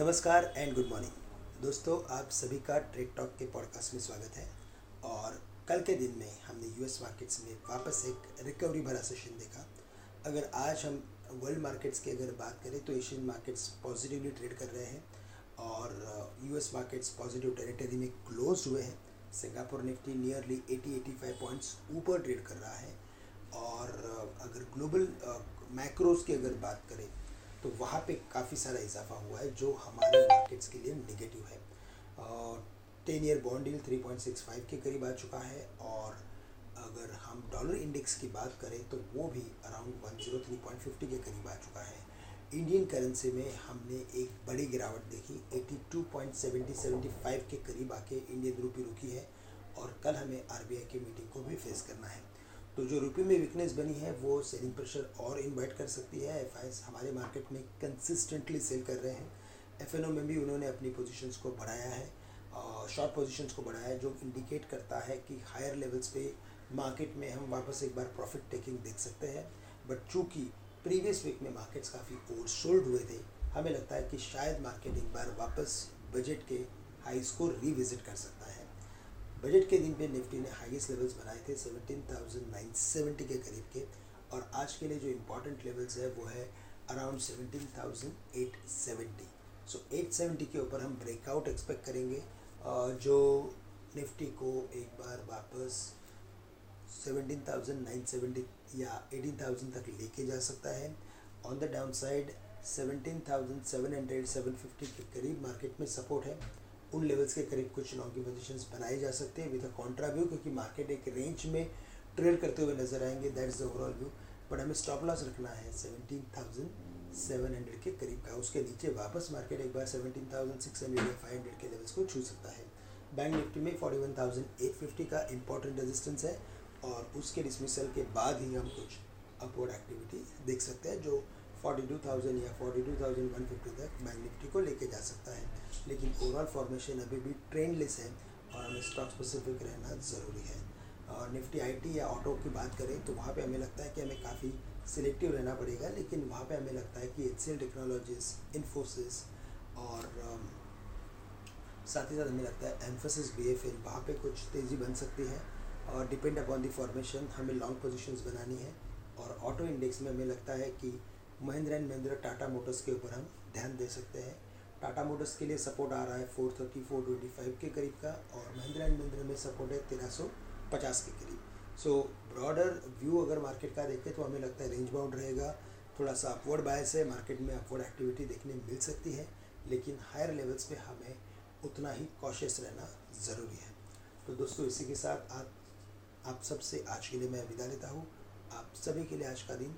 नमस्कार and good morning दोस्तों, आप सभी का ट्रेड टॉक के पॉडकास्ट में स्वागत है। और कल के दिन में हमने यूएस मार्केट्स में वापस एक रिकवरी भरा सेशन देखा। अगर आज हम वर्ल्ड मार्केट्स की अगर बात करें तो एशियन मार्केट्स पॉजिटिवली ट्रेड कर रहे हैं और यूएस मार्केट्स पॉजिटिव टेरिटरी में क्लोज हुए हैं। सिंगापुर निफ्टी नियरली 80-85 पॉइंट्स ऊपर ट्रेड कर रहा है। और अगर ग्लोबल मैक्रोस की अगर बात करें तो वहाँ पे काफ़ी सारा इजाफा हुआ है जो हमारे मार्केट्स के लिए नेगेटिव है। 10 ईयर बॉन्ड डील 3.65 के करीब आ चुका है। और अगर हम डॉलर इंडेक्स की बात करें तो वो भी अराउंड 103.50 के करीब आ चुका है। इंडियन करेंसी में हमने एक बड़ी गिरावट देखी, 82.75 के करीब आके इंडियन रूपी रुकी है। और कल हमें आरबीआई की मीटिंग को भी फेस करना है, तो जो रुपये में वीकनेस बनी है वो सेलिंग प्रेशर और इन्वाइट कर सकती है। एफआईआई हमारे मार्केट में कंसिस्टेंटली सेल कर रहे हैं। एफएनओ में भी उन्होंने अपनी पोजीशंस को बढ़ाया है, शॉर्ट पोजीशंस को बढ़ाया है, जो इंडिकेट करता है कि हायर लेवल्स पे मार्केट में हम वापस एक बार प्रॉफिट टेकिंग देख सकते हैं। बट चूँकि प्रीवियस वीक में मार्केट्स काफ़ी ओवरसोल्ड हुए थे, हमें लगता है कि शायद मार्केट एक बार वापस बजट के हाईस को रिविजिट कर सकता है। बजट के दिन पे निफ्टी ने हाईएस्ट लेवल्स बनाए थे 17,970 के करीब के। और आज के लिए जो इम्पॉर्टेंट लेवल्स है वो है अराउंड 17,870। सो 870 के ऊपर हम ब्रेकआउट एक्सपेक्ट करेंगे जो निफ्टी को एक बार वापस 17,970 या 18,000 तक लेके जा सकता है। ऑन द डाउन साइड 17,700 750 के करीब मार्केट में सपोर्ट है। उन लेवल्स के करीब कुछ लॉन्ग की पोजीशंस बनाए जा सकते हैं विद अ कॉन्ट्रा व्यू, क्योंकि मार्केट एक रेंज में ट्रेड करते हुए नजर आएंगे। That is the overall view. But हमें स्टॉप लॉस रखना है 17,700 के करीब का। उसके नीचे वापस मार्केट एक बार 17,600 या 500 के लेवल्स को छू सकता है। बैंक निफ्टी में 41,850 का इंपॉर्टेंट रेजिस्टेंस है और उसके डिसमिसल के बाद ही हम कुछ अपवर्ड एक्टिविटी देख सकते हैं जो 42,000 या 42,150 तक बैंक निफ्टी को लेके जा सकता है। लेकिन ओवरऑल फॉर्मेशन अभी भी ट्रेंडलेस है और हमें स्टॉक स्पेसिफिक रहना ज़रूरी है। और निफ्टी आईटी या ऑटो की बात करें तो वहाँ पे हमें लगता है कि हमें काफ़ी सिलेक्टिव रहना पड़ेगा। लेकिन वहाँ पे हमें लगता है कि HCL टेक्नोलॉजीज़, इन्फोसिस और साथ ही साथ हमें लगता है एम्फेसिस, BFL वहाँ पे कुछ तेज़ी बन सकती है। और डिपेंड अपॉन द फॉर्मेशन हमें लॉन्ग पोजिशंस बनानी है। और ऑटो इंडेक्स में हमें लगता है कि महिंद्रा एंड महिंद्रा, टाटा मोटर्स के ऊपर हम ध्यान दे सकते हैं। टाटा मोटर्स के लिए सपोर्ट आ रहा है 430-425 के करीब का और महिंद्रा एंड महिंद्रा में सपोर्ट है 1350 के करीब। सो ब्रॉडर व्यू अगर मार्केट का देखें तो हमें लगता है रेंज बाउंड रहेगा। थोड़ा सा अपवर्ड बायस है, मार्केट में अपवर्ड एक्टिविटी देखने मिल सकती है। लेकिन हायर लेवल्स पे हमें उतना ही कॉशियस रहना ज़रूरी है। तो दोस्तों, इसी के साथ आप सबसे आज के लिए मैं विदा लेता हूँ। आप सभी के लिए आज का दिन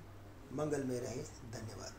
मंगलमय रहे। धन्यवाद।